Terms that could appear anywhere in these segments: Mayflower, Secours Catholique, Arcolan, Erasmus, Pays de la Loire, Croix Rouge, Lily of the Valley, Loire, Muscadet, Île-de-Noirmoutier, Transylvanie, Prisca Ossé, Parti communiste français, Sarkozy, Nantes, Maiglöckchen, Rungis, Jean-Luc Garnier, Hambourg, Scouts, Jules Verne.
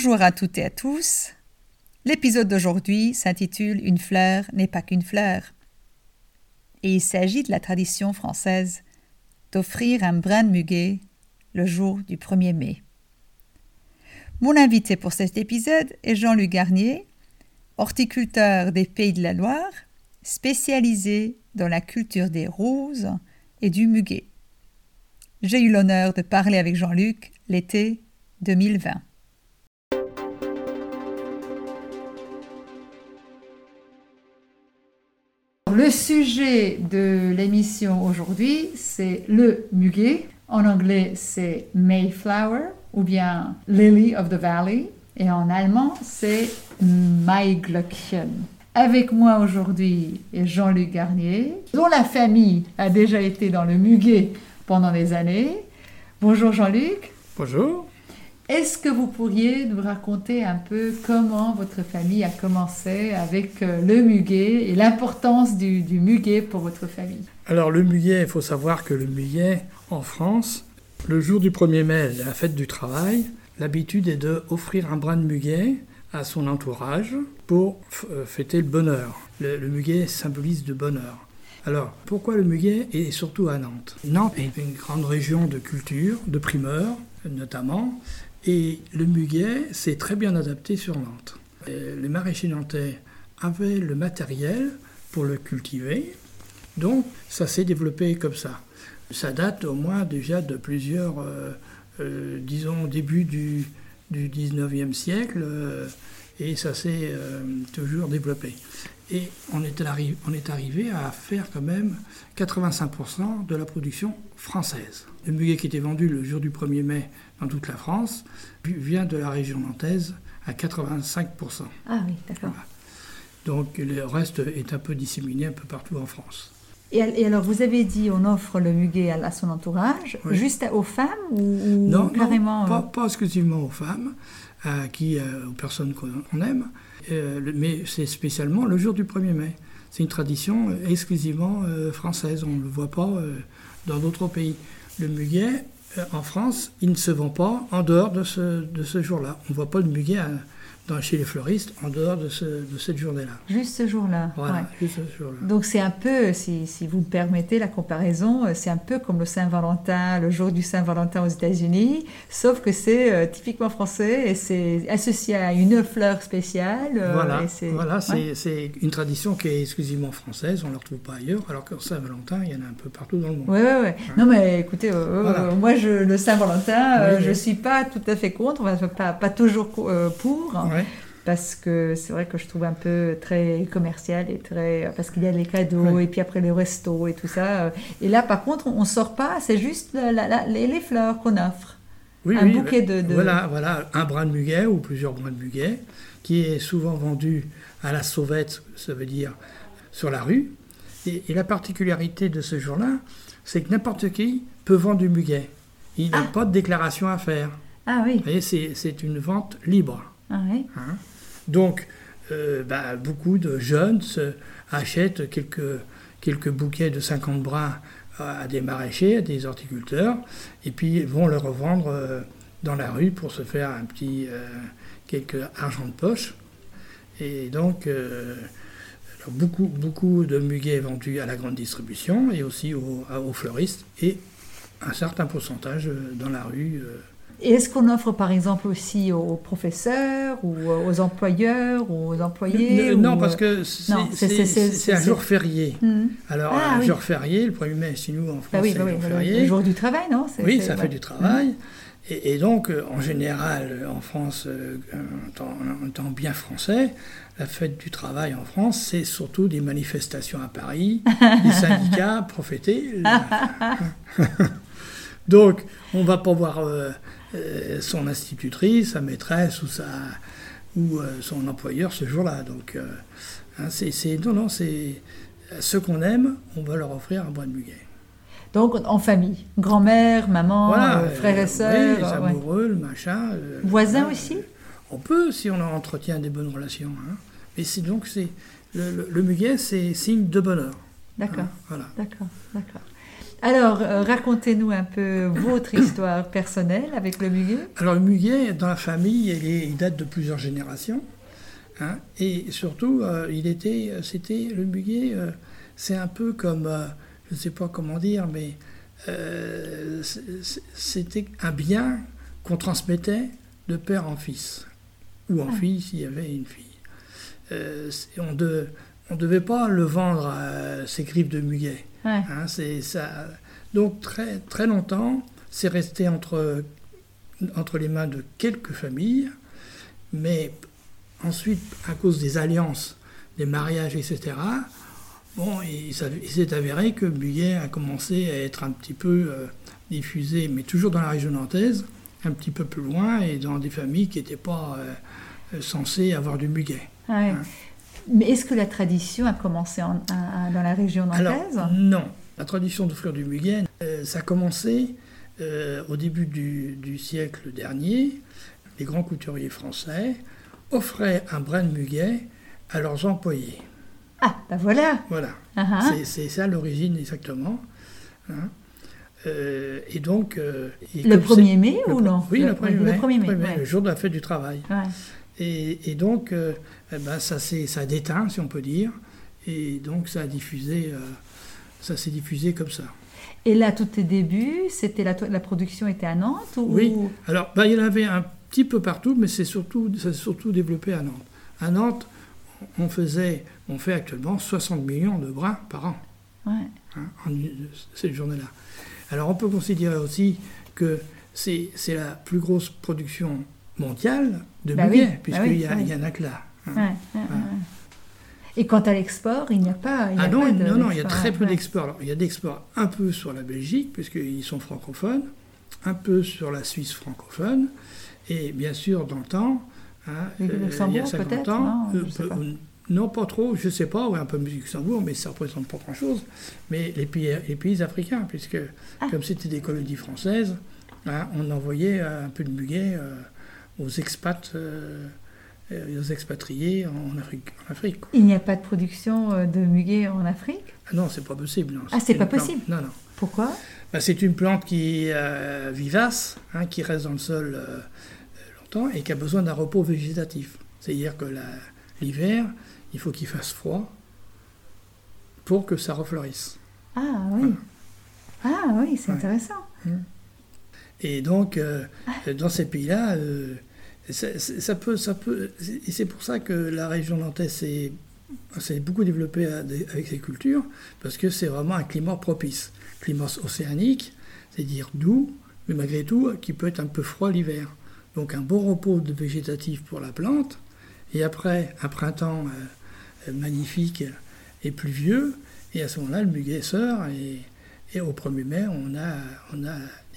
Bonjour à toutes et à tous. L'épisode d'aujourd'hui s'intitule « Une fleur n'est pas qu'une fleur ». Et il s'agit de la tradition française d'offrir un brin de muguet le jour du 1er mai. Mon invité pour cet épisode est Jean-Luc Garnier, horticulteur des Pays de la Loire, spécialisé dans la culture des roses et du muguet. J'ai eu l'honneur de parler avec Jean-Luc l'été 2020. Le sujet de l'émission aujourd'hui, c'est le muguet. En anglais, c'est Mayflower ou bien Lily of the Valley. Et en allemand, c'est Maiglöckchen. Avec moi aujourd'hui est Jean-Luc Garnier, dont la famille a déjà été dans le muguet pendant des années. Bonjour Jean-Luc. Bonjour. Est-ce que vous pourriez nous raconter un peu comment votre famille a commencé avec le muguet et l'importance du muguet pour votre famille? Alors le muguet, il faut savoir que le muguet, en France, le jour du 1er mai, la fête du travail, l'habitude est d'offrir un brin de muguet à son entourage pour fêter le bonheur. Le muguet symbolise le bonheur. Alors, pourquoi le muguet et surtout à Nantes? Nantes est une grande région de culture, de primeurs notamment, et le muguet s'est très bien adapté sur Nantes. Et les maraîchers nantais avaient le matériel pour le cultiver, donc ça s'est développé comme ça. Ça date au moins déjà de plusieurs, disons, début du 19e siècle, et ça s'est toujours développé. Et on est arrivé à faire quand même 85% de la production française. Le muguet qui était vendu le jour du 1er mai dans toute la France vient de la région nantaise à 85%. Ah oui, d'accord. Voilà. Donc le reste est un peu disséminé un peu partout en France. Et alors vous avez dit on offre le muguet à son entourage, oui. Juste aux femmes ou non, carrément? Non, pas exclusivement aux femmes, aux personnes qu'on aime. Mais c'est spécialement le jour du 1er mai. C'est une tradition exclusivement française. On ne le voit pas dans d'autres pays. Le muguet, en France, il ne se vend pas en dehors de ce jour-là. On ne voit pas de muguet chez les fleuristes en dehors de cette journée-là. Juste ce jour-là. Voilà, ouais. Juste ce jour-là. Donc c'est un peu, si vous me permettez la comparaison, c'est un peu comme le Saint-Valentin, le jour du Saint-Valentin aux États-Unis, sauf que c'est typiquement français et c'est associé à une fleur spéciale. Voilà, c'est une tradition qui est exclusivement française, on ne la retrouve pas ailleurs, alors qu'en Saint-Valentin, il y en a un peu partout dans le monde. Oui, oui, oui. Non mais écoutez, moi, le Saint-Valentin, je ne suis pas tout à fait contre, pas toujours pour. Ouais. Parce que c'est vrai que je trouve un peu très commercial et très... Parce qu'il y a les cadeaux, oui. Et puis après les restos et tout ça. Et là, par contre, on ne sort pas, c'est juste les fleurs qu'on offre. Oui, un bouquet de... Voilà, un brin de muguet ou plusieurs brins de muguet qui est souvent vendu à la sauvette, ça veut dire sur la rue. Et la particularité de ce jour-là, c'est que n'importe qui peut vendre du muguet. Il n'a pas de déclaration à faire. Ah oui. Vous voyez, c'est une vente libre. Ah oui. Hein? Donc, beaucoup de jeunes achètent quelques bouquets de 50 brins à des maraîchers, à des horticulteurs, et puis vont le revendre dans la rue pour se faire un petit quelques argent de poche. Et donc, beaucoup de muguets vendus à la grande distribution et aussi aux fleuristes, et un certain pourcentage dans la rue. Et est-ce qu'on offre par exemple aussi aux professeurs ou aux employeurs ou aux employés? Non, parce que c'est un jour férié. Mmh. Alors un jour férié, le 1er mai chez nous en France, c'est un jour férié. C'est le jour du travail, non? Ça fait du travail. Mmh. Et donc, en général, en France, en temps bien français, la fête du travail en France, c'est surtout des manifestations à Paris, des syndicats, profiter. Donc, on va pas voir son institutrice, sa maîtresse ou son employeur ce jour-là. Donc, c'est ce qu'on aime, on va leur offrir un brin de muguet. Donc, en famille, grand-mère, maman, frères et sœurs, les amoureux, le machin. Voisins aussi. On peut si on entretient des bonnes relations. Hein. Mais c'est le muguet, c'est signe de bonheur. D'accord. Hein, voilà. D'accord. Alors, racontez-nous un peu votre histoire personnelle avec le muguet. Alors, le muguet, dans la famille, il date de plusieurs générations. Hein, et surtout, le muguet, c'est un peu comme, je ne sais pas comment dire, mais c'était un bien qu'on transmettait de père en fils. Ou en fille, s'il y avait une fille. On ne devait pas le vendre ses griffes de muguet. Ouais. Hein, c'est ça. Donc très, très longtemps, c'est resté entre les mains de quelques familles, mais ensuite, à cause des alliances, des mariages, etc., il s'est avéré que le muguet a commencé à être un petit peu diffusé, mais toujours dans la région nantaise, un petit peu plus loin, et dans des familles qui n'étaient pas censées avoir du muguet. Ouais. Hein. Mais est-ce que la tradition a commencé dans la région nantaise ? Alors, non. La tradition d'offrir du muguet, ça a commencé au début du siècle dernier. Les grands couturiers français offraient un brin de muguet à leurs employés. Ah, ben voilà. Voilà. Uh-huh. C'est ça l'origine exactement. Hein. Et donc... le 1er mai ou non ? Oui, le 1er mai. Le jour de la fête du travail. Ouais. Et donc, ça déteint, si on peut dire, et donc ça s'est diffusé comme ça. Et là, tous tes débuts, c'était la production était à Nantes ou... Oui, alors il y en avait un petit peu partout, mais ça s'est surtout développé à Nantes. À Nantes, on fait actuellement 60 millions de brins par an, ouais. Hein, en cette journée-là. Alors on peut considérer aussi que c'est la plus grosse production mondiale de muguet, puisqu'il y en a que là. Hein. Et quant à l'export, il n'y a pas... Non, il y a très peu d'export. Alors, il y a d'export un peu sur la Belgique, puisqu'ils sont francophones, un peu sur la Suisse francophone, et bien sûr, dans le temps, il y a 50 ans... Non, pas trop, je ne sais pas, ouais, un peu Luxembourg, mais ça ne représente pas grand-chose, mais les pays africains, puisque comme c'était des colonies françaises, on envoyait un peu de muguet... aux expatriés en Afrique. Il n'y a pas de production de muguet en Afrique ? Non, c'est pas possible. Non. Ah, c'est pas possible ? Non, non. Pourquoi ? C'est une plante qui est vivace, hein, qui reste dans le sol longtemps et qui a besoin d'un repos végétatif. C'est-à-dire que l'hiver, il faut qu'il fasse froid pour que ça refleurisse. Ah oui, voilà. Ah oui, c'est intéressant. Mmh. Et donc, dans ces pays-là, ça peut. Et c'est pour ça que la région nantaise s'est beaucoup développée avec ses cultures, parce que c'est vraiment un climat propice. Climat océanique, c'est-à-dire doux, mais malgré tout, qui peut être un peu froid l'hiver. Donc, un bon repos de végétatif pour la plante, et après, un printemps magnifique et pluvieux, et à ce moment-là, le muguet sort, et au 1er mai, on a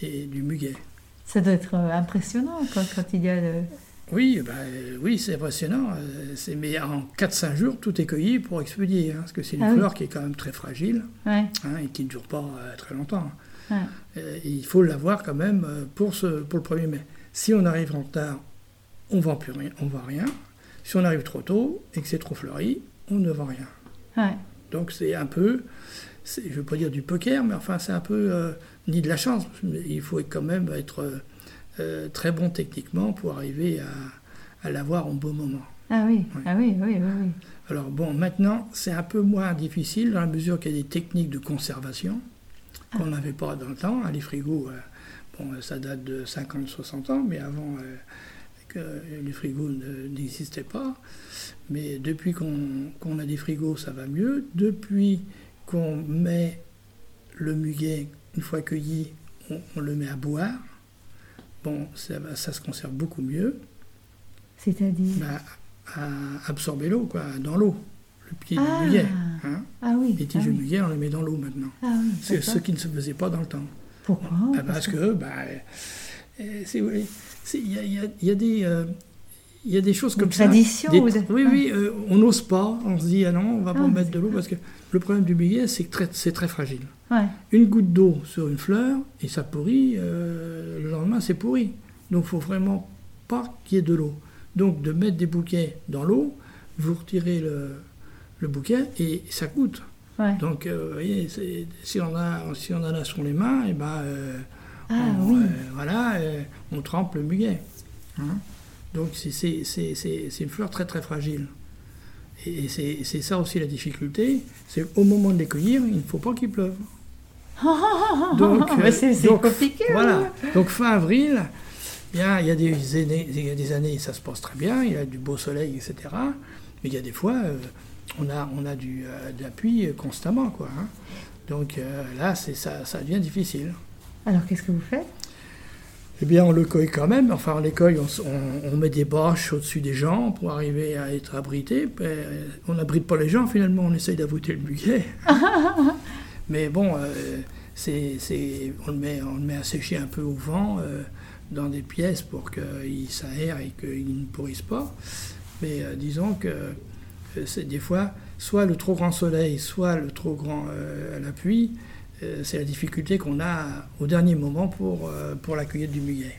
du muguet. Ça doit être impressionnant quand il y a le... Oui, c'est impressionnant. Mais en 4-5 jours, tout est cueilli pour expédier. Hein, parce que c'est une fleur qui est quand même très fragile et qui ne dure pas très longtemps. Ouais. Il faut l'avoir quand même pour le 1er mai. Si on arrive en retard, on ne vend plus rien. On vend rien. Si on arrive trop tôt et que c'est trop fleuri, on ne vend rien. Ouais. Donc c'est un peu... je ne veux pas dire du poker, mais enfin, c'est un peu ni de la chance. Il faut quand même être très bon techniquement pour arriver à l'avoir au bon moment. Ah oui, ouais. Ah oui. Alors bon, maintenant, c'est un peu moins difficile dans la mesure qu'il y a des techniques de conservation qu'on n'avait pas dans le temps. Les frigos, ça date de 50-60 ans, mais avant, les frigos n'existaient pas. Mais depuis qu'on a des frigos, ça va mieux. Depuis... qu'on met le muguet, une fois cueilli, on le met à boire. Bon, ça se conserve beaucoup mieux. C'est-à-dire à absorber l'eau, quoi, dans l'eau. Le pied du muguet. Hein. Ah oui. Les tiges de muguet, on les met dans l'eau maintenant. Ah oui, c'est ce qui ne se faisait pas dans le temps. Pourquoi ? Il y a des choses comme ça. On n'ose pas. On se dit, on va pas mettre de l'eau. Parce que le problème du muguet, c'est que c'est très fragile. Ouais. Une goutte d'eau sur une fleur, et ça pourrit. Le lendemain, c'est pourri. Donc, il ne faut vraiment pas qu'il y ait de l'eau. Donc, de mettre des bouquets dans l'eau, vous retirez le bouquet, et ça coûte. Ouais. Donc, vous voyez, si on a là sur les mains, et ben, on trempe le muguet. Hein. Donc, c'est une fleur très très fragile. Et c'est ça aussi la difficulté, c'est au moment de les cueillir, il ne faut pas qu'il pleuve. Donc, c'est compliqué. Voilà. Donc fin avril, bien, il y a des années, ça se passe très bien, il y a du beau soleil, etc. Mais il y a des fois, on a de la pluie constamment, quoi. Hein. Donc là, ça devient difficile. Alors qu'est-ce que vous faites ? Eh bien, on le cueille quand même. Enfin, on les cueille, on met des bâches au-dessus des gens pour arriver à être abrités. On n'abrite pas les gens, finalement, on essaye d'abriter le muguet. Mais bon, on le met à sécher un peu au vent dans des pièces pour qu'il s'aère et qu'il ne pourrisse pas. Mais disons que c'est des fois, soit le trop grand soleil, soit le trop grand la pluie, c'est la difficulté qu'on a au dernier moment pour la cueillette du muguet.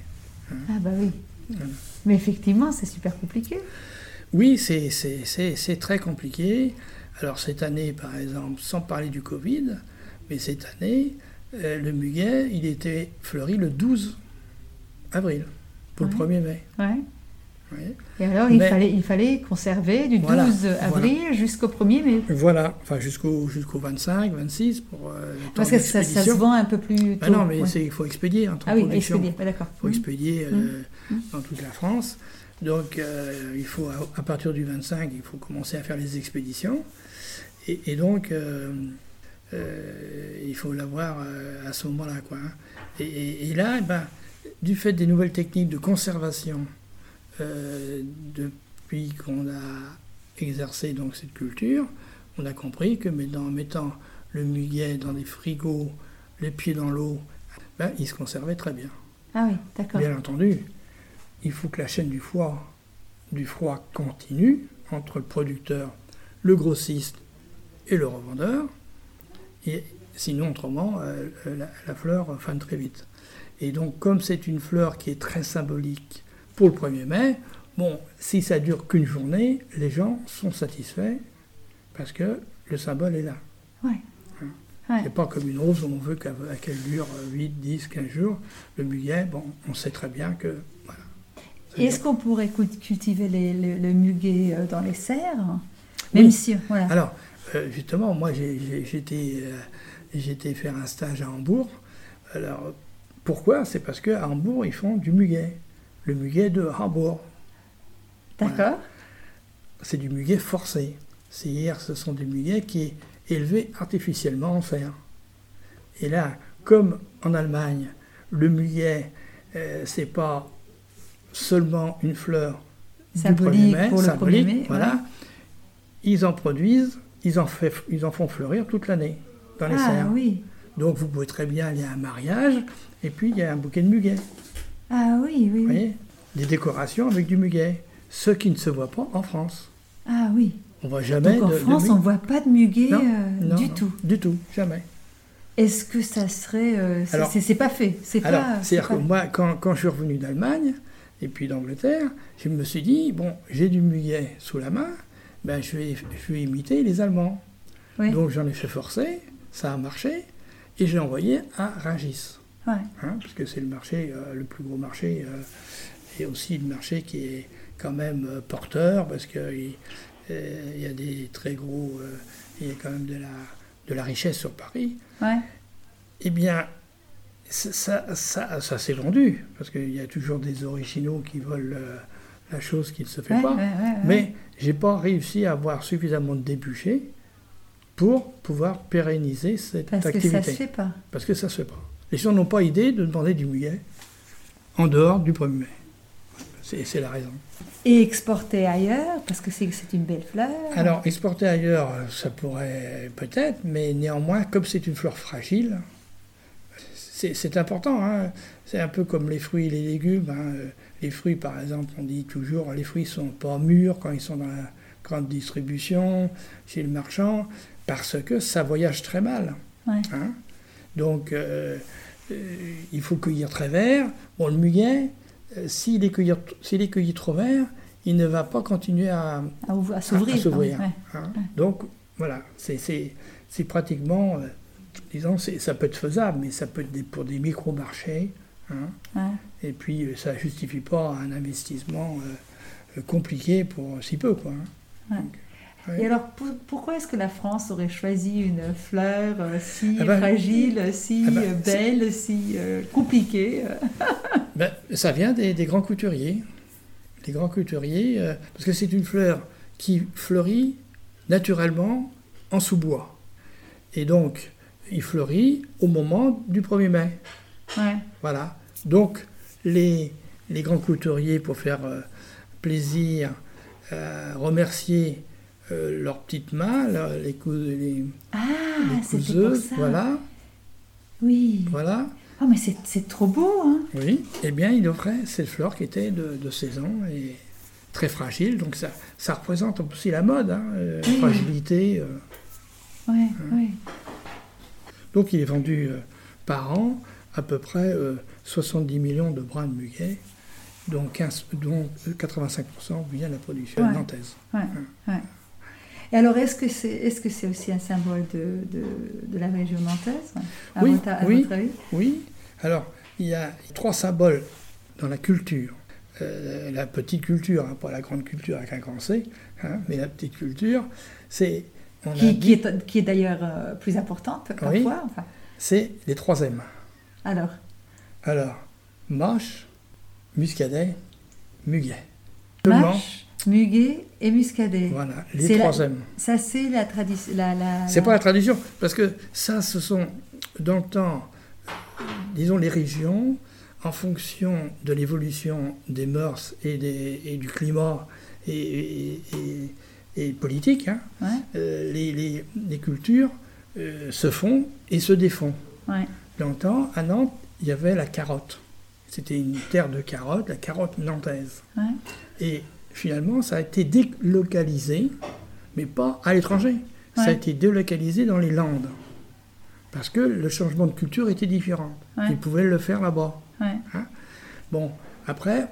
Hein. Ah bah oui. Voilà. Mais effectivement, c'est super compliqué. Oui, c'est très compliqué. Alors cette année, par exemple, sans parler du Covid, mais cette année, le muguet, il était fleuri le 12 avril, pour le 1er mai. Ouais. Ouais. Et alors, il fallait conserver du 12 avril jusqu'au 1er mai. Voilà, enfin jusqu'au 25, 26 pour le temps. Parce que ça se vend un peu plus tôt. Ben non, mais il faut expédier en tant que production. Ah oui, expédier, d'accord. Il faut expédier dans toute la France. Donc, il faut, à partir du 25, il faut commencer à faire les expéditions. Et donc, il faut l'avoir à ce moment-là, quoi. Et là, ben, du fait des nouvelles techniques de conservation, depuis qu'on a exercé donc cette culture, on a compris que en mettant le muguet dans des frigos, les pieds dans l'eau, ben, il se conservait très bien. Ah oui, d'accord. Bien entendu, il faut que la chaîne du froid continue entre le producteur, le grossiste et le revendeur. Et sinon, autrement, la fleur fane très vite. Et donc, comme c'est une fleur qui est très symbolique pour le 1er mai, bon, si ça dure qu'une journée, les gens sont satisfaits parce que le symbole est là. Ouais. Ouais. C'est pas comme une rose où on veut qu'elle dure 8, 10, 15 jours. Le muguet, bon, on sait très bien que... Voilà. Est-ce qu'on pourrait cultiver le muguet dans les serres ? Même oui. Si, voilà. Alors, justement, moi, j'étais faire un stage à Hambourg. Alors, pourquoi ? C'est parce qu'à Hambourg, ils font du muguet. Le muguet de Hambourg. D'accord. Voilà. C'est du muguet forcé. C'est-à-dire, ce sont des muguets qui sont élevés artificiellement en fer. Et là, comme en Allemagne, le muguet, c'est pas... seulement une fleur symbolique du 1er mai, pour le 1er mai, voilà. Ils en produisent, ils en font fleurir toute l'année dans les serres. Oui. Donc vous pouvez très bien aller à un mariage et puis il y a un bouquet de muguet. Ah oui, oui. Vous voyez, des décorations avec du muguet, ce qui ne se voit pas en France. Ah oui. On voit jamais. Donc en France, on ne voit pas de muguet non, du tout. Du tout, jamais. Est-ce que ça serait c'est pas fait. C'est-à-dire que moi, quand je suis revenu d'Allemagne. Et puis d'Angleterre, je me suis dit, bon, j'ai du muguet sous la main, ben je vais imiter les Allemands. Oui. Donc j'en ai fait forcer, ça a marché, et je l'ai envoyé à Rungis. Ouais. Hein, parce que c'est le marché, le plus gros marché, et aussi le marché qui est quand même porteur, parce qu'il y a des très gros, il y a quand même de la richesse sur Paris. Ouais. Eh bien... Ça s'est vendu, parce qu'il y a toujours des originaux qui veulent la chose qui ne se fait pas. Mais je n'ai pas réussi à avoir suffisamment de débouchés pour pouvoir pérenniser cette activité. Parce que ça ne se fait pas. Les gens n'ont pas idée de demander du muguet en dehors du 1er mai. C'est la raison. Et exporter ailleurs, parce que c'est une belle fleur. Alors, exporter ailleurs, ça pourrait peut-être, mais néanmoins, comme c'est une fleur fragile... C'est important, hein. C'est un peu comme les fruits et les légumes. Hein. Les fruits, par exemple, on dit toujours les fruits ne sont pas mûrs quand ils sont dans la grande distribution, chez le marchand, parce que ça voyage très mal. Ouais. Hein. Donc, il faut cueillir très vert. Bon, le muguet, s'il est cueilli trop vert, il ne va pas continuer à s'ouvrir. Hein. Ouais. Hein. Donc, Voilà, c'est pratiquement, disons, ça peut être faisable, mais ça peut être pour des micro-marchés. Hein. Ouais. Et puis, ça ne justifie pas un investissement compliqué pour si peu, quoi. Hein. Ouais. Donc, ouais. Et alors, pourquoi est-ce que la France aurait choisi une fleur si fragile, si belle, si compliquée? Ça vient des grands couturiers. Les grands couturiers, parce que c'est une fleur qui fleurit naturellement en sous-bois. Et donc, il fleurit au moment du 1er mai. Ouais. Voilà. Donc, les grands couturiers, pour faire plaisir, remercier leurs petites mains, les couseuses, voilà. Oui. Voilà. Oh, mais c'est trop beau, hein. Oui. Eh bien, il offrait cette fleur qui était de saison et très fragile. Donc, ça représente aussi la mode, hein, oui. Fragilité. Oui, hein. Oui. Donc, il est vendu par an à peu près 70 millions de brins de muguet, dont 85% vient de la production nantaise. Ouais. Ouais. Ouais. Et alors, est-ce que c'est aussi un symbole de la région nantaise, à votre avis ? Oui. Alors, il y a trois symboles dans la culture. La petite culture, hein, pas la grande culture avec un grand C, hein, mais la petite culture, c'est... Qui est d'ailleurs plus importante, parfois. Oui, enfin. C'est les trois M. Alors, mâche, muscadet, muguet. Mâche, muguet et muscadet. Voilà, les trois M. Ça, c'est la tradition. C'est pas la tradition, parce que ça, ce sont, dans le temps, disons, les régions, en fonction de l'évolution des mœurs et du climat et politique, hein, ouais. les cultures se font et se défont. Ouais. Dans le temps, à Nantes, il y avait la carotte. C'était une terre de carottes, la carotte nantaise. Ouais. Et finalement, ça a été délocalisé, mais pas à l'étranger. Ouais. Ça a été délocalisé dans les Landes. Parce que le changement de culture était différent. Ouais. Ils pouvaient le faire là-bas. Ouais. Hein? Bon, après,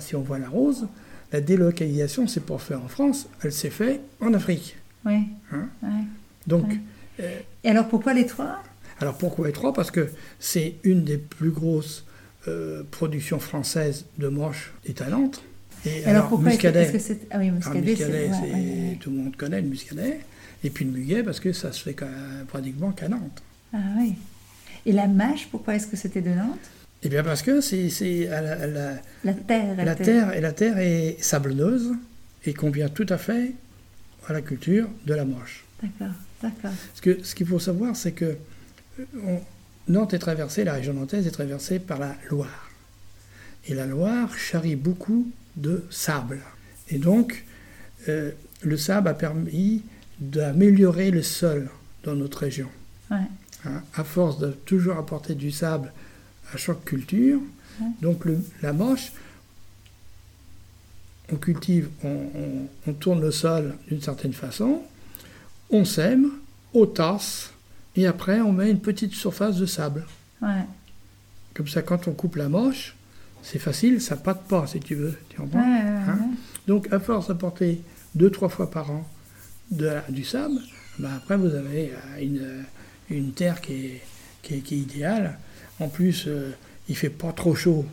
si on voit la rose, la délocalisation, c'est pas fait en France, elle s'est faite en Afrique. Oui. Hein? Ouais. Donc. Ouais. Et alors pourquoi les trois? Alors pourquoi les trois? Parce que c'est une des plus grosses productions françaises de moches et talentes. Et alors muscadet, tout le monde connaît le muscadet. Et puis le muguet, parce que ça se fait pratiquement qu'à Nantes. Ah oui. Et la mâche, pourquoi est-ce que c'était de Nantes? Eh bien parce que c'est la terre est sablonneuse et convient tout à fait à la culture de la moche. D'accord. Ce qu'il faut savoir, c'est que Nantes est traversée, la région nantaise est traversée par la Loire. Et la Loire charrie beaucoup de sable. Et donc, le sable a permis d'améliorer le sol dans notre région. Ouais. Hein, à force de toujours apporter du sable à chaque culture. Ouais. Donc la moche, on cultive, on tourne le sol d'une certaine façon, on sème, on tasse, et après on met une petite surface de sable. Ouais. Comme ça, quand on coupe la moche, c'est facile, ça pâte pas, si tu veux. Tu comprends ? Ouais. Donc à force d'apporter 2-3 fois par an du sable, ben après vous avez une terre qui est idéale. En plus, il fait pas trop chaud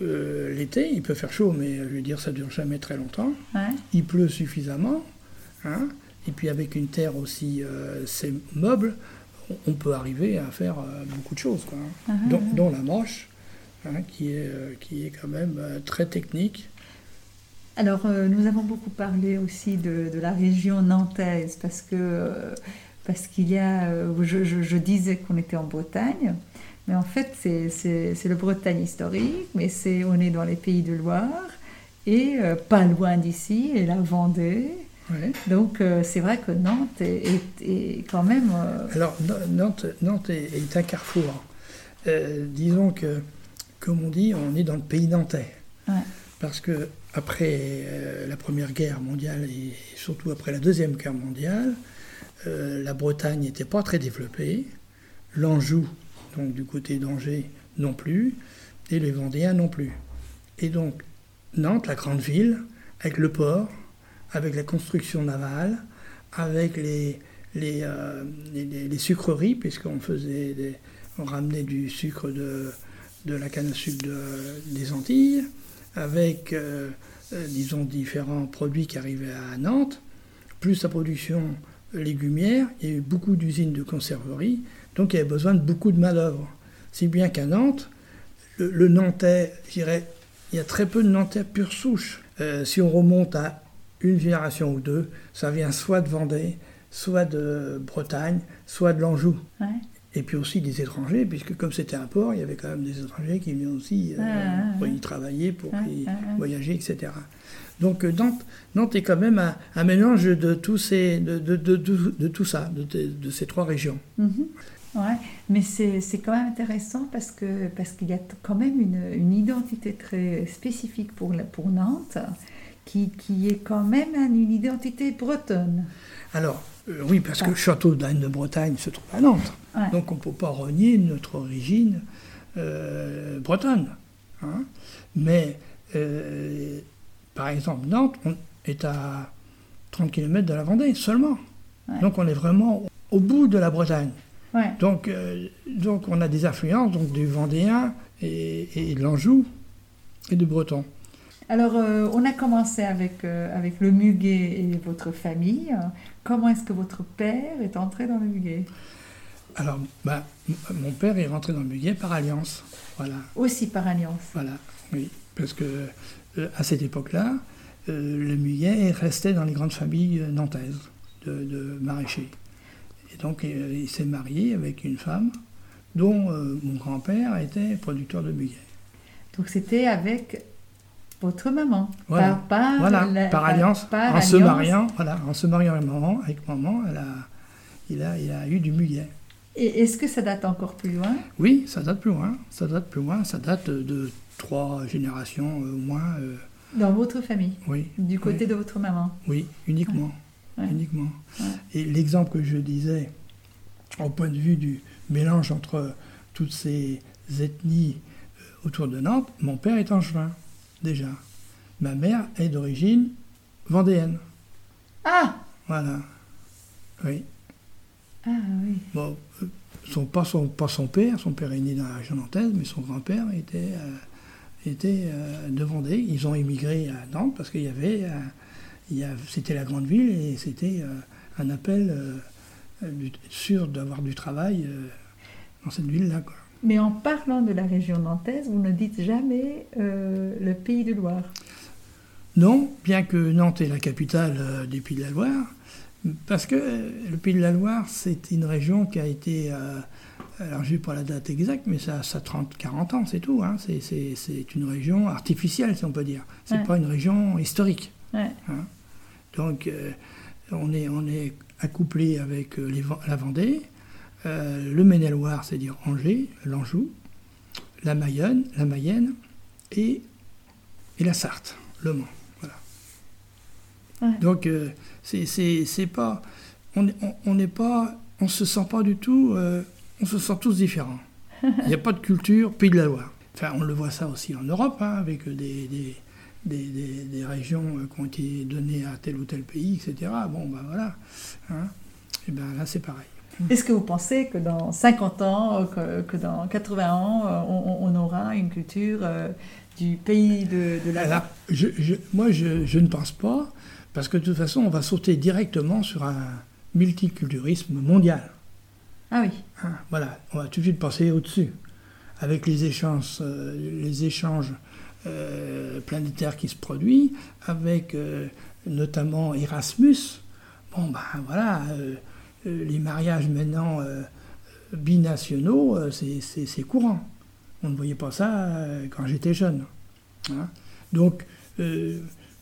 l'été. Il peut faire chaud, mais je veux dire, ça dure jamais très longtemps. Ouais. Il pleut suffisamment. Hein, et puis avec une terre aussi meuble, on peut arriver à faire beaucoup de choses, quoi, hein, uh-huh. dont la moche, hein, qui est quand même très technique. Alors, nous avons beaucoup parlé aussi de la région nantaise, parce qu'il y a... Je disais qu'on était en Bretagne, mais en fait, c'est le Bretagne historique, mais on est dans les Pays de Loire, et pas loin d'ici, et la Vendée. Ouais. Donc, c'est vrai que Nantes est quand même... Alors, Nantes est un carrefour. Disons que, comme on dit, on est dans le pays nantais. Ouais. Parce que après la Première Guerre mondiale et surtout après la Deuxième Guerre mondiale, la Bretagne n'était pas très développée, l'Anjou, donc du côté d'Angers, non plus, et les Vendéens non plus. Et donc Nantes, la grande ville, avec le port, avec la construction navale, avec les sucreries, puisqu'on faisait on ramenait du sucre de la canne à sucre des Antilles, avec, disons, différents produits qui arrivaient à Nantes, plus la production légumière, il y a eu beaucoup d'usines de conserverie, donc il y avait besoin de beaucoup de main-d'œuvre. Si bien qu'à Nantes, le Nantais, je dirais, il y a très peu de Nantais pure souche. Si on remonte à une génération ou deux, ça vient soit de Vendée, soit de Bretagne, soit de l'Anjou. Ouais. Et puis aussi des étrangers, puisque comme c'était un port, il y avait quand même des étrangers qui venaient aussi pour y travailler, pour y voyager, etc. Donc Nantes est quand même un mélange de tout ça, de ces trois régions. Mm-hmm. Ouais, mais c'est quand même intéressant parce qu'il y a quand même une identité très spécifique pour Nantes, qui est quand même une identité bretonne. Alors, oui, parce que le château d'Anne de Bretagne se trouve à Nantes. Ouais. Donc on ne peut pas renier notre origine bretonne. Hein. Mais, par exemple, Nantes on est à 30 km de la Vendée seulement. Ouais. Donc on est vraiment au bout de la Bretagne. Ouais. Donc on a des affluences du Vendéen et de l'Anjou et du Breton. Alors, on a commencé avec le muguet et votre famille. Comment est-ce que votre père est entré dans le muguet ? Alors, mon père est rentré dans le muguet par alliance, voilà. Aussi par alliance. Voilà, oui, parce que à cette époque-là, le muguet restait dans les grandes familles nantaises de maraîchers. Et donc, il s'est marié avec une femme dont mon grand-père était producteur de muguet. Donc, c'était avec... votre maman, voilà. Par alliance, en se mariant avec maman, il a eu du muguet. Et est-ce que ça date encore plus loin ? Oui, ça date plus loin, ça date de 3 générations au moins. Dans votre famille ? Oui. Du côté de votre maman ? Oui, uniquement. Ouais. Et l'exemple que je disais, au point de vue du mélange entre toutes ces ethnies autour de Nantes, mon père est angevin. Déjà. Ma mère est d'origine vendéenne. Ah ! Voilà. Oui. Ah oui. Bon, pas son père. Son père est né dans la région nantaise, mais son grand-père était de Vendée. Ils ont émigré à Nantes parce qu'il y avait... c'était la grande ville et c'était un appel sûr d'avoir du travail dans cette ville-là, quoi. Mais en parlant de la région nantaise, vous ne dites jamais le Pays de Loire. Non, bien que Nantes est la capitale du Pays de la Loire, parce que le Pays de la Loire, c'est une région qui a été... alors, je n'ai pas la date exacte, mais ça a 40 ans, c'est tout. Hein. C'est une région artificielle, si on peut dire. Ce n'est pas une région historique. Ouais. Hein. Donc, on est accouplé avec la Vendée, le Maine-et-Loire, c'est-à-dire Angers, l'Anjou, la Mayenne et la Sarthe, le Mans. Voilà. Ouais. Donc, c'est pas, on n'est pas, on se sent pas du tout, on se sent tous différents. Il n'y a pas de culture Pays de la Loire. Enfin, on le voit ça aussi en Europe, hein, avec des régions qui ont été données à tel ou tel pays, etc. Bon, voilà. Hein. Et là, c'est pareil. Est-ce que vous pensez que dans 50 ans, que dans 80 ans, on aura une culture du Pays de la Loire ? Moi, je ne pense pas, parce que de toute façon, on va sauter directement sur un multiculturalisme mondial. Ah oui. Hein, voilà, on va tout de suite passer au-dessus, avec les échanges planétaires qui se produisent, avec notamment Erasmus. Bon, voilà... les mariages maintenant binationaux, c'est courant. On ne voyait pas ça quand j'étais jeune. Hein? Donc,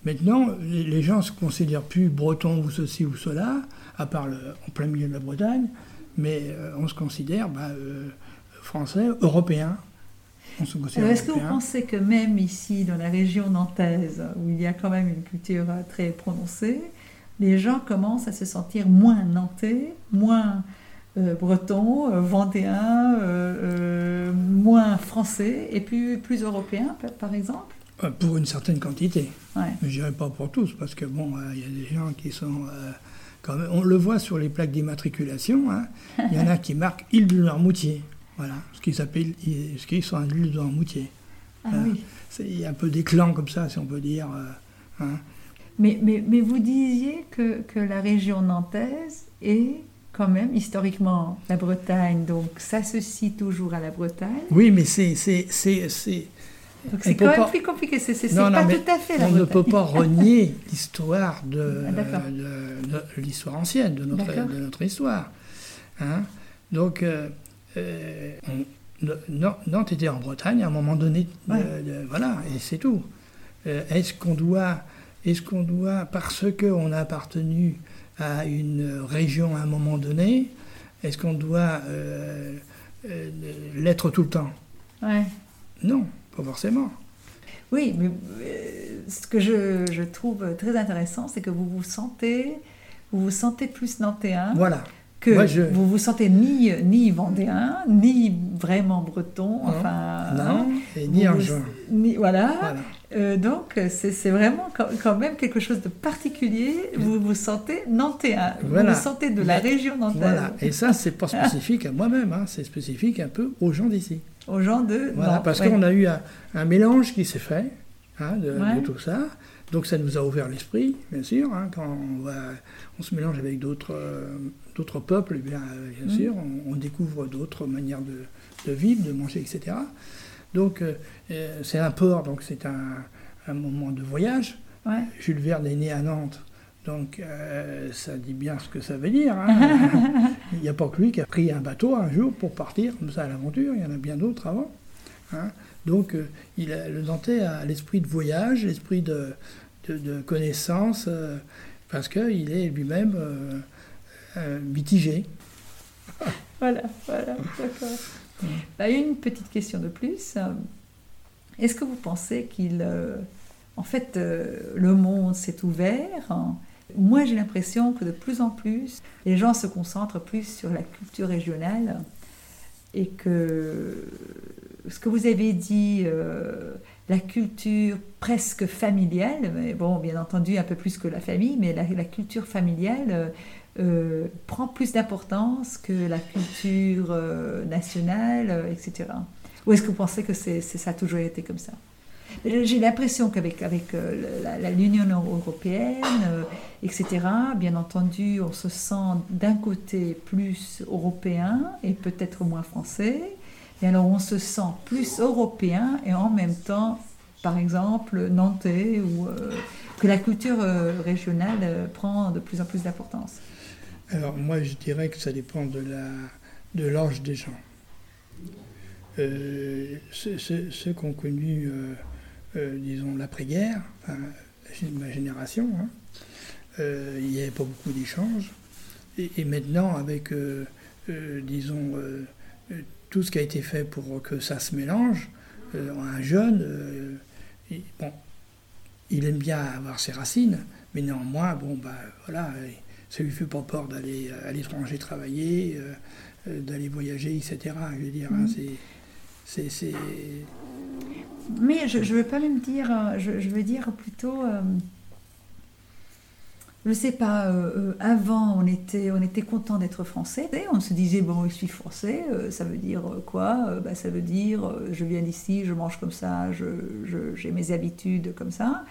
maintenant, les gens ne se considèrent plus bretons ou ceci ou cela, à part en plein milieu de la Bretagne, mais on se considère français, européen. Est-ce que vous pensez que même ici, dans la région nantaise, où il y a quand même une culture très prononcée, les gens commencent à se sentir moins nantais, moins bretons, vendéens, moins français, et plus européens, par exemple ? Pour une certaine quantité. Ouais. Je ne dirais pas pour tous, parce que, il y a des gens qui sont Quand même, on le voit sur les plaques d'immatriculation, hein, il y en a qui marquent Île-de-Noirmoutier, voilà, ce qui sont Île-de-Noirmoutier. Ah, oui. Il y a un peu des clans comme ça, si on peut dire. Hein. Mais vous disiez que la région nantaise est quand même historiquement la Bretagne, donc s'associe toujours à la Bretagne. Oui, mais c'est donc c'est quand même plus compliqué, c'est pas tout à fait la Bretagne. On ne peut pas renier l'histoire de l'histoire ancienne, de notre histoire. Hein? Donc, Nantes était en Bretagne à un moment donné, ouais. Voilà, et c'est tout. Est-ce qu'on doit, parce qu'on a appartenu à une région à un moment donné, est-ce qu'on doit l'être tout le temps? Ouais. Non. Pas forcément. Oui, mais ce que je trouve très intéressant, c'est que vous vous sentez plus nantéen, voilà. Que moi, vous vous sentez ni vendéen, ni vraiment breton, non. Enfin... Non, et ni angevin. Voilà. Donc, c'est vraiment quand même quelque chose de particulier. Vous vous sentez nantéen, voilà. Vous vous sentez de la région nantaise. Voilà, et ça, c'est pas spécifique à moi-même, hein. C'est spécifique un peu aux gens d'ici. Aux gens de... Voilà, Nantes, parce qu'on a eu un mélange qui s'est fait, hein, de tout ça. Donc ça nous a ouvert l'esprit, bien sûr. Hein, quand on se mélange avec d'autres peuples, bien sûr, on découvre d'autres manières de vivre, de manger, etc. Donc c'est un port, donc c'est un moment de voyage. Ouais. Jules Verne est né à Nantes, donc ça dit bien ce que ça veut dire. Hein. Il n'y a pas que lui qui a pris un bateau un jour pour partir comme ça à l'aventure, il y en a bien d'autres avant. Hein. Donc le Nantais a l'esprit de voyage, l'esprit de connaissance, parce qu'il est lui-même mitigé. Voilà, d'accord. Bah, une petite question de plus. Est-ce que vous pensez qu'il... en fait, le monde s'est ouvert. Moi, j'ai l'impression que de plus en plus, les gens se concentrent plus sur la culture régionale et que ce que vous avez dit, la culture presque familiale, mais bon, bien entendu, un peu plus que la famille, mais la culture familiale prend plus d'importance que la culture nationale, etc. Ou est-ce que vous pensez que ça a toujours été comme ça ? J'ai l'impression qu'avec l'Union européenne, etc., bien entendu, on se sent d'un côté plus européen et peut-être moins français, et alors on se sent plus européen et en même temps, par exemple, nantais, ou que la culture régionale prend de plus en plus d'importance. Alors moi, je dirais que ça dépend de l'âge des gens. Ceux qui ont connu... disons l'après-guerre, enfin, ma génération, hein, il n'y avait pas beaucoup d'échanges. Et maintenant, avec, disons, tout ce qui a été fait pour que ça se mélange, un jeune, il aime bien avoir ses racines, mais néanmoins, ça lui fait pas peur d'aller à l'étranger travailler, d'aller voyager, etc. Je veux dire, hein, c'est... Mais je veux pas même dire, je veux dire plutôt, je sais pas, avant on était content d'être français, on se disait bon je suis français, ça veut dire quoi, ça veut dire je viens d'ici, je mange comme ça, j'ai mes habitudes comme ça,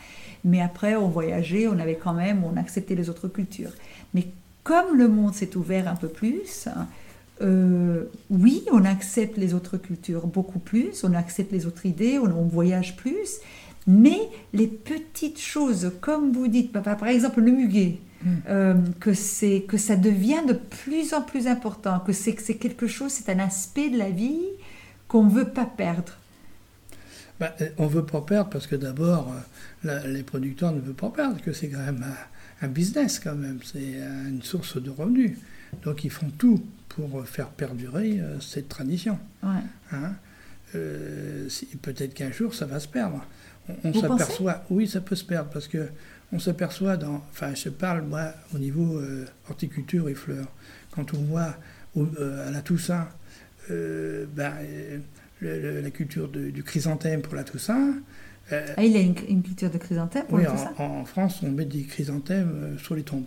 mais après on voyageait, on acceptait les autres cultures. Mais comme le monde s'est ouvert un peu plus, oui, on accepte les autres cultures beaucoup plus, on accepte les autres idées, on voyage plus, mais les petites choses, comme vous dites, par exemple le muguet, que ça devient de plus en plus important, que c'est quelque chose, c'est un aspect de la vie qu'on ne veut pas perdre. On ne veut pas perdre parce que d'abord, les producteurs ne veulent pas perdre, que c'est quand même un business quand même, c'est une source de revenus, donc ils font tout pour faire perdurer cette tradition. Ouais. Hein? Peut-être qu'un jour, ça va se perdre. On s'aperçoit... Oui, ça peut se perdre, parce que on s'aperçoit dans... Enfin, je parle, moi, au niveau horticulture et fleurs. Quand on voit à la Toussaint, la culture du chrysanthème pour la Toussaint... il y a une culture de chrysanthème pour la Toussaint ? Oui, en France, on met des chrysanthèmes sur les tombes.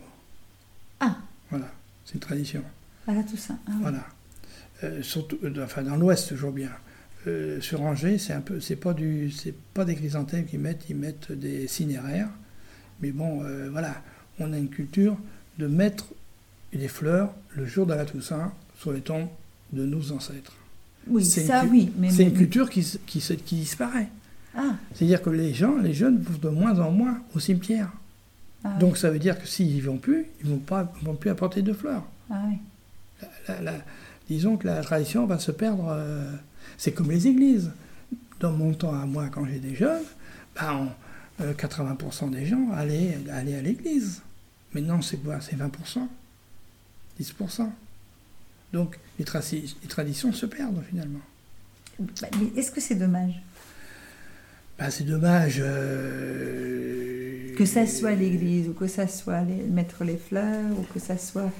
Ah. Voilà, c'est une tradition. Voilà tout ça. Ah, oui. Voilà. Surtout, enfin, dans l'Ouest, toujours bien. Sur Angers, c'est pas des chrysanthèmes qu'ils mettent, ils mettent des cinéraires. Mais bon, voilà, on a une culture de mettre des fleurs le jour de la Toussaint sur les tombes de nos ancêtres. Oui, c'est ça, oui. Mais c'est une culture qui disparaît. Ah. C'est-à-dire que les jeunes vont de moins en moins au cimetière. Ah, donc oui. Ça veut dire que s'ils n'y vont plus, ils ne vont plus apporter de fleurs. Ah oui. Disons que la tradition va se perdre. C'est comme les églises. Dans mon temps à moi, quand j'étais jeune, 80% des gens allaient à l'église. Maintenant, c'est 20%, 10%. Donc les traditions se perdent finalement. Mais est-ce que c'est dommage ? C'est dommage. Que ça soit l'église, ou que ça soit mettre les fleurs, ou que ça soit...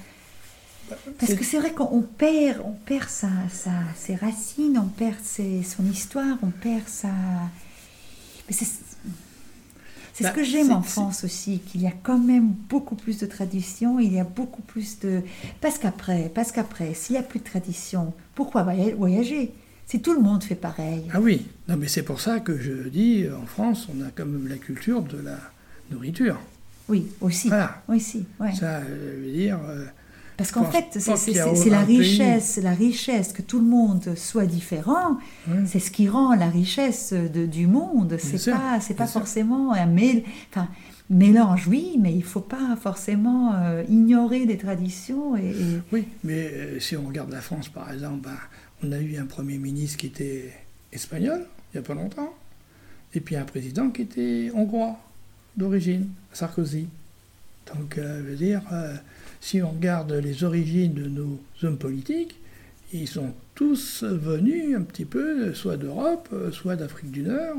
Parce que c'est vrai qu'on perd ses racines, on perd son histoire, on perd sa... Mais c'est ce que j'aime en France aussi, qu'il y a quand même beaucoup plus de traditions, il y a beaucoup plus de... Parce qu'après, s'il n'y a plus de tradition, pourquoi voyager ? Si tout le monde fait pareil. Ah oui, non, mais c'est pour ça que je dis, en France, on a quand même la culture de la nourriture. Oui, aussi. Voilà. Aussi, ouais. Ça, je veux dire... Parce qu'en fait, c'est la richesse, que tout le monde soit différent. Oui. C'est ce qui rend la richesse du monde. C'est pas forcément un mélange, oui, mais il faut pas forcément ignorer des traditions. Oui, mais si on regarde la France, par exemple, on a eu un Premier ministre qui était espagnol, il y a pas longtemps, et puis un président qui était hongrois d'origine, Sarkozy. Donc, je veux dire... Si on regarde les origines de nos hommes politiques, ils sont tous venus un petit peu, soit d'Europe, soit d'Afrique du Nord.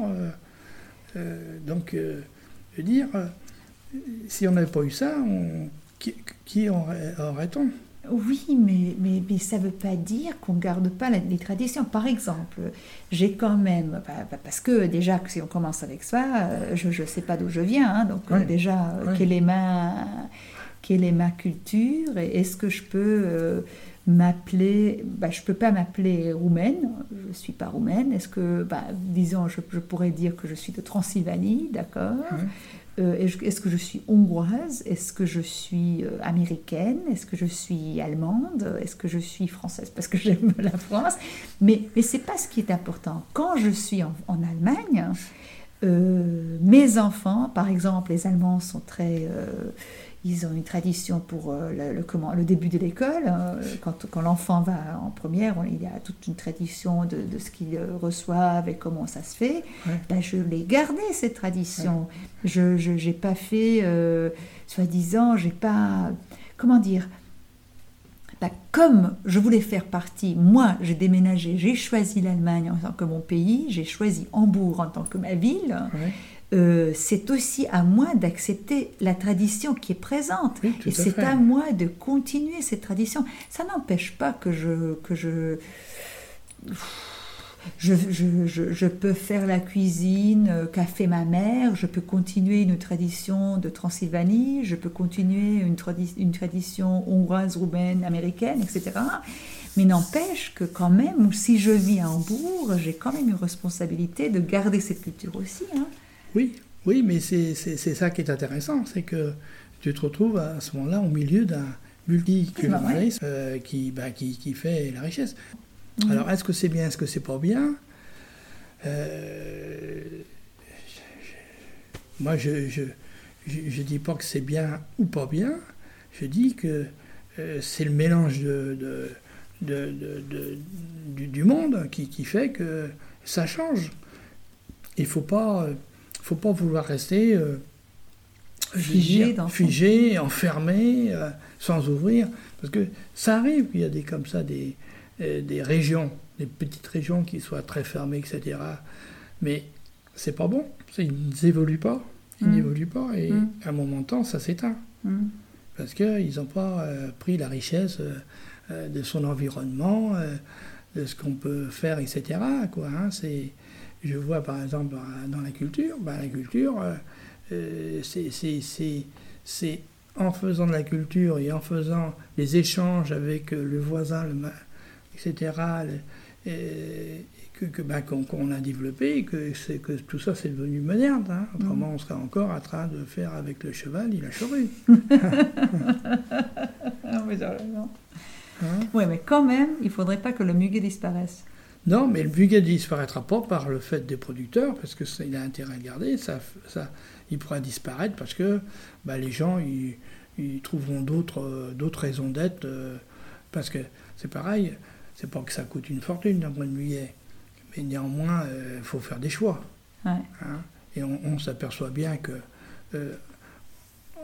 Donc, je veux dire, si on n'avait pas eu ça, qui aurait-on ? Oui, mais ça ne veut pas dire qu'on ne garde pas les traditions. Par exemple, j'ai quand même... parce que déjà, si on commence avec ça, je ne sais pas d'où je viens. Donc oui. Déjà, oui. Quelle est ma culture et est-ce que je peux m'appeler... je ne peux pas m'appeler roumaine, je ne suis pas roumaine. Est-ce que, disons, je pourrais dire que je suis de Transylvanie, d'accord ? Mmh. Est-ce que je suis hongroise ? Est-ce que je suis américaine ? Est-ce que je suis allemande ? Est-ce que je suis française ? Parce que j'aime la France. Mais ce n'est pas ce qui est important. Quand je suis en Allemagne, mes enfants, par exemple, les Allemands sont très... Ils ont une tradition pour le début de l'école. Quand l'enfant va en première, il y a toute une tradition de ce qu'ils reçoivent et comment ça se fait. Ouais. Je l'ai gardé, cette tradition. Ouais. Je n'ai pas fait, soi-disant, j'ai pas... Comment dire ? Comme je voulais faire partie, moi, j'ai déménagé, j'ai choisi l'Allemagne en tant que mon pays, j'ai choisi Hambourg en tant que ma ville... Ouais. C'est aussi à moi d'accepter la tradition qui est présente. Oui, et c'est à moi de continuer cette tradition. Ça n'empêche pas que je peux faire la cuisine qu'a fait ma mère, je peux continuer une tradition de Transylvanie, je peux continuer une tradition hongroise, roumaine, américaine, etc. Mais n'empêche que quand même, si je vis à Hambourg, j'ai quand même une responsabilité de garder cette culture aussi, hein. Oui, mais c'est ça qui est intéressant, c'est que tu te retrouves à ce moment-là au milieu d'un multiculturalisme qui fait la richesse. Mmh. Alors, est-ce que c'est bien, est-ce que c'est pas bien ? Moi, je dis pas que c'est bien ou pas bien, je dis que c'est le mélange du monde qui fait que ça change. Il faut pas... Il ne faut pas vouloir rester figé, enfermé, sans ouvrir. Parce que ça arrive qu'il y a des régions, des petites régions qui soient très fermées, etc. Mais c'est pas bon. Ils n'évoluent pas. Et à un moment de temps, ça s'éteint. Mmh. Parce qu'ils n'ont pas pris la richesse de son environnement, de ce qu'on peut faire, etc. Je vois par exemple dans la culture, c'est en faisant de la culture et en faisant des échanges avec le voisin, etc., qu'on a développé, et que tout ça, c'est devenu moderne. Hein. Autrement, on sera encore en train de faire avec le cheval et la charrue. Oui, mais quand même, il ne faudrait pas que le muguet disparaisse. Non, mais le muguet ne disparaîtra pas par le fait des producteurs, parce qu'il a intérêt à le garder. Il pourra disparaître parce que les gens ils trouveront d'autres raisons d'être. Parce que c'est pareil, c'est pas que ça coûte une fortune d'un point de muguet. Mais néanmoins, il faut faire des choix. Ouais. Hein, et on s'aperçoit bien que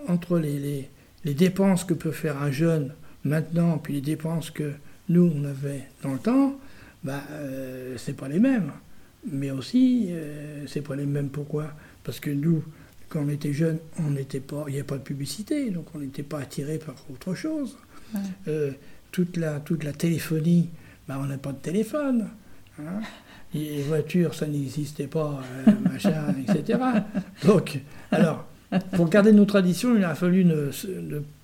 entre les dépenses que peut faire un jeune maintenant, puis les dépenses que nous, on avait dans le temps, c'est pas les mêmes. Mais aussi, c'est pas les mêmes. Pourquoi ? Parce que nous, quand on était jeunes, il n'y avait pas de publicité, donc on n'était pas attirés par autre chose. Ouais. Toute la téléphonie, on n'a pas de téléphone. Hein. Les voitures, ça n'existait pas, etc. Donc, alors, pour garder nos traditions, il a fallu ne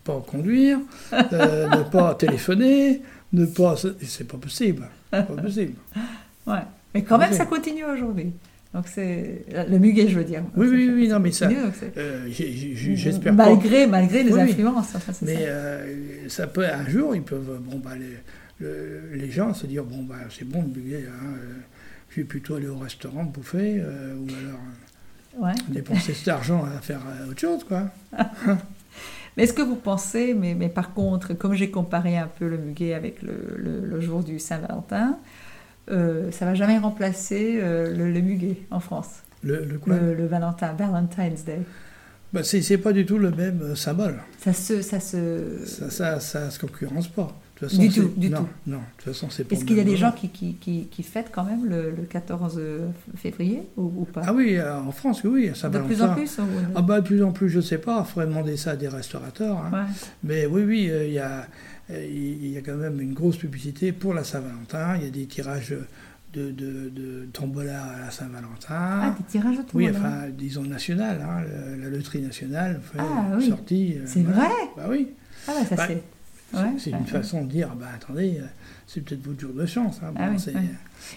pas conduire, ne pas téléphoner, ne pas... C'est pas possible. Ouais. Mais quand même, ça continue aujourd'hui. Donc c'est le muguet, je veux dire. Oui, non, mais ça... J'espère pas... Malgré les influences. Enfin, mais ça. Ça peut, un jour, ils peuvent... les gens se dire, c'est bon le muguet, hein, je vais plutôt aller au restaurant bouffer, ou alors... Ouais. Dépenser cet argent à faire autre chose, quoi. Mais est-ce que vous pensez, mais par contre, comme j'ai comparé un peu le muguet avec le jour du Saint-Valentin, ça va jamais remplacer le muguet en France. Le quoi ? Le Valentine's Day. C'est pas du tout le même symbole. Ça se concurrence pas. De façon, non, de toute façon, c'est pas... Est-ce qu'il y a des gens qui fêtent quand même le 14 février ou pas ? Ah oui, en France, oui. De plus en plus ? De plus en plus, je ne sais pas. Il faudrait demander ça à des restaurateurs. Hein. Ouais. Mais oui, il y a quand même une grosse publicité pour la Saint-Valentin. Il y a des tirages de tombola à la Saint-Valentin. Ah, des tirages de tombola. Oui, enfin, disons national. Hein, la loterie nationale fait sortie. C'est vrai ? Oui. Ah bah, ça c'est... c'est une façon de dire, attendez, c'est peut-être votre jour de chance. Hein.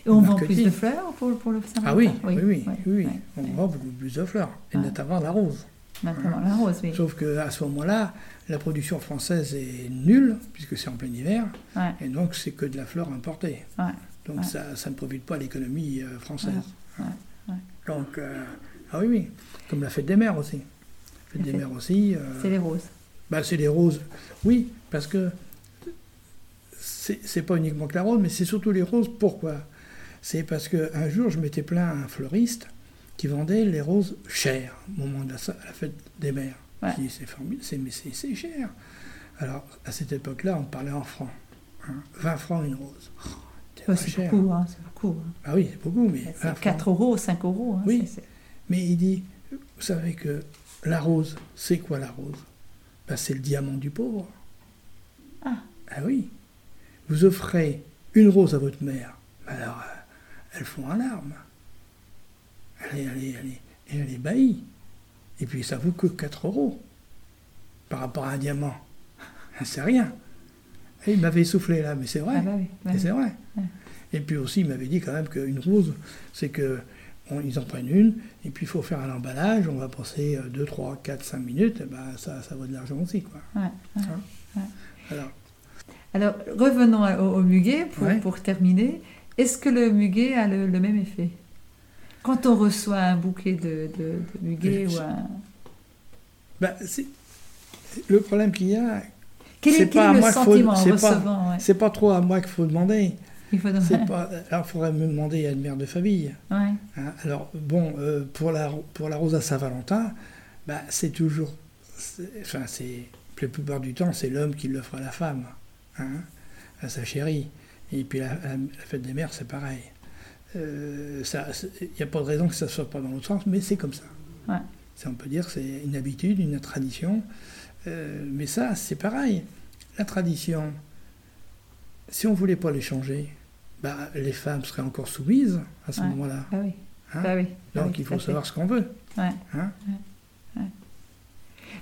Et on vend plus de fleurs pour le Saint-Valentin. On vend beaucoup plus de fleurs, et notamment la rose. Oui. Sauf qu'à ce moment-là, la production française est nulle, puisque c'est en plein hiver, et donc c'est que de la fleur importée. Donc ça ne profite pas à l'économie française. Donc, comme la fête des mères aussi. C'est les roses. C'est les roses, oui, parce que c'est pas uniquement que la rose, mais c'est surtout les roses. Pourquoi ? C'est parce qu'un jour, je m'étais plaint à un fleuriste qui vendait les roses chères au moment de la fête des mères. Ouais. Je dis, c'est formidable, mais c'est cher. Alors, à cette époque-là, on parlait en francs. Hein, 20 francs une rose. C'est beaucoup, hein, oui, c'est beaucoup, mais... C'est 4 euros, 5 euros. Hein, oui, mais il dit, vous savez que la rose, c'est quoi la rose ? C'est le diamant du pauvre. Vous offrez une rose à votre mère, alors elle fond en larmes. Elle est ébahie. Et puis ça vaut que 4 euros par rapport à un diamant. C'est rien. Et il m'avait soufflé là, mais c'est vrai. C'est vrai. Ouais. Et puis aussi, il m'avait dit quand même qu'une rose, c'est que... ils en prennent une, et puis il faut faire un emballage, on va passer 2, 3, 4, 5 minutes, et ça vaut de l'argent aussi. Quoi. Alors, revenons au muguet pour terminer. Est-ce que le muguet a le même effet ? Quand on reçoit un bouquet de muguet ou un... Le problème qu'il y a, c'est pas trop à moi qu'il faut demander. Il faudrait me demander à une mère de famille. Ouais. Hein, pour la rose à Saint-Valentin, c'est toujours... la plupart du temps, c'est l'homme qui l'offre à la femme, hein, à sa chérie. Et puis la fête des mères, c'est pareil. Il n'y a pas de raison que ça ne soit pas dans l'autre sens, mais c'est comme ça. Ouais. Ça, on peut dire que c'est une habitude, une tradition. Mais ça, c'est pareil. La tradition, si on ne voulait pas les changer... les femmes seraient encore soumises à ce moment-là. Donc il faut savoir ce qu'on veut.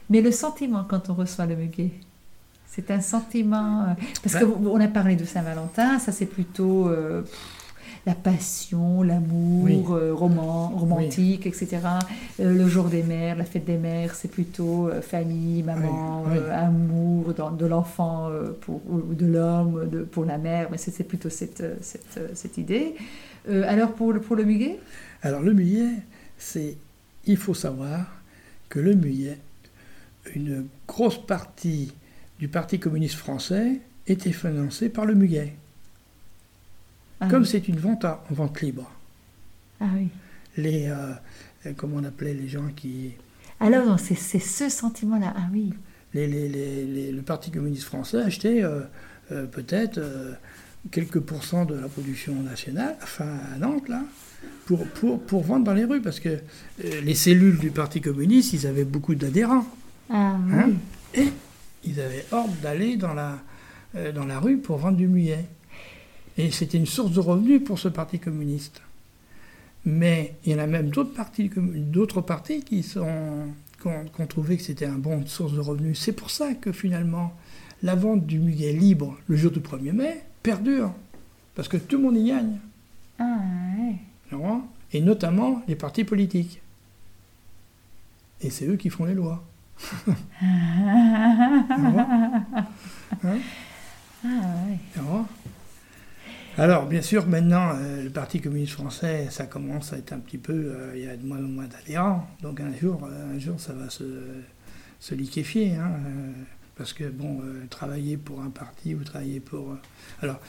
Mais le sentiment quand on reçoit le muguet, c'est un sentiment... Parce qu'on a parlé de Saint-Valentin, ça c'est plutôt... la passion, l'amour, romantique, etc. Le jour des mères, la fête des mères, c'est plutôt famille, maman, amour de l'enfant ou de l'homme pour la mère, mais c'est plutôt cette idée. Alors pour le muguet ? Alors le muguet, il faut savoir que le muguet, une grosse partie du Parti communiste français était financée par le muguet. C'est une vente libre. Ah oui. Comment on appelait les gens qui... Alors, non, c'est ce sentiment-là, ah oui. Le Parti communiste français achetait peut-être quelques pourcents de la production nationale, enfin à Nantes, là, pour vendre dans les rues, parce que les cellules du Parti communiste, ils avaient beaucoup d'adhérents. Ah oui. Et ils avaient ordre d'aller dans la rue pour vendre du muguet. Et c'était une source de revenus pour ce Parti communiste. Mais il y en a même d'autres partis qui ont trouvé que c'était une bonne source de revenus. C'est pour ça que finalement, la vente du muguet libre le jour du 1er mai perdure. Parce que tout le monde y gagne. Ah, ouais. Et notamment les partis politiques. Et c'est eux qui font les lois. Alors, bien sûr, maintenant, le Parti communiste français, ça commence à être un petit peu... il y a de moins en moins d'adhérents. Donc, un jour ça va se liquéfier. Parce que, travailler pour un parti ou travailler pour... Alors,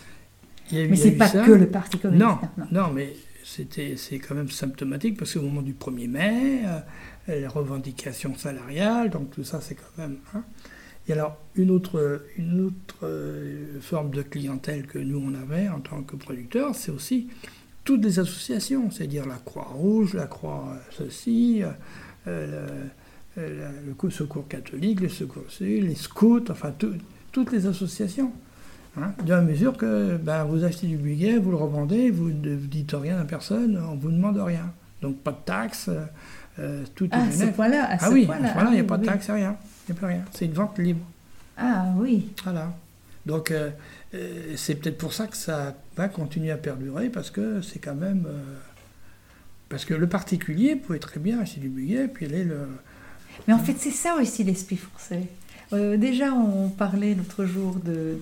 mais c'est pas que le Parti communiste. Non, mais c'est quand même symptomatique, parce qu'au moment du 1er mai, les revendications salariales, donc tout ça, c'est quand même... Et alors, une autre forme de clientèle que nous, on avait en tant que producteurs, c'est aussi toutes les associations, c'est-à-dire la Croix Rouge, la Croix ceci, le Secours Catholique, le Secours ceci, les Scouts, enfin, toutes les associations. De la mesure que vous achetez du muguet, vous le revendez, vous ne dites rien à personne, on ne vous demande rien. Donc, pas de taxes, tout est à ce point-là, il n'y a pas de taxes, rien. Il n'y a plus rien. C'est une vente libre. Ah oui. Voilà. Donc, c'est peut-être pour ça que ça va continuer à perdurer, parce que c'est quand même... parce que le particulier pouvait très bien acheter du muguet, puis aller le... Mais en fait, c'est ça aussi l'esprit français. Déjà, on parlait l'autre jour de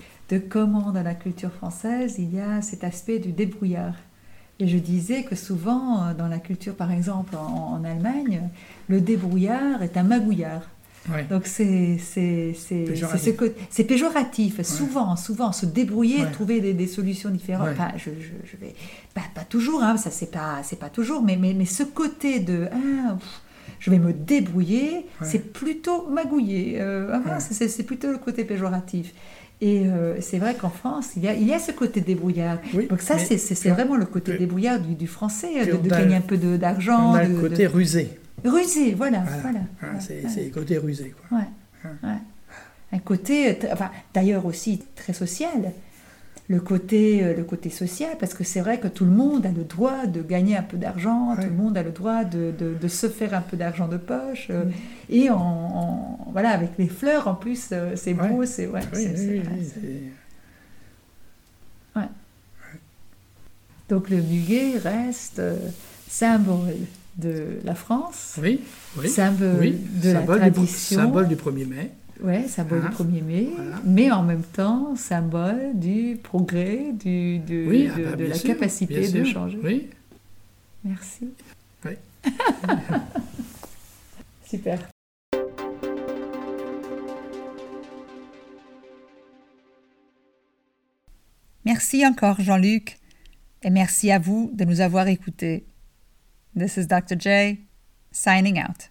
comment dans la culture française, il y a cet aspect du débrouillard. Et je disais que souvent, dans la culture, par exemple, en Allemagne, le débrouillard est un magouillard. Oui. Donc c'est péjoratif. Ouais. Souvent se débrouiller, trouver des solutions différentes. Ouais. Enfin, je vais pas toujours. Ça c'est pas toujours. Mais ce côté de je vais me débrouiller, c'est plutôt magouiller. C'est plutôt le côté péjoratif. Et c'est vrai qu'en France, il y a ce côté débrouillard. Oui, donc ça c'est vraiment le côté débrouillard du français, de gagner un peu d'argent. Le côté rusé. Rusé, voilà. C'est le côté rusé, quoi. Un côté, d'ailleurs aussi très social, le côté social, parce que c'est vrai que tout le monde a le droit de gagner un peu d'argent, tout le monde a le droit de se faire un peu d'argent de poche, et avec les fleurs en plus, c'est beau, c'est vrai. Donc le muguet reste symbole de la France, symbole de la tradition. Symbole du 1er mai. Oui, symbole du 1er mai, mais en même temps, symbole du progrès, capacité de changer. Oui. Merci. Oui. Super. Merci encore, Jean-Luc, et merci à vous de nous avoir écoutés. This is Dr. J, signing out.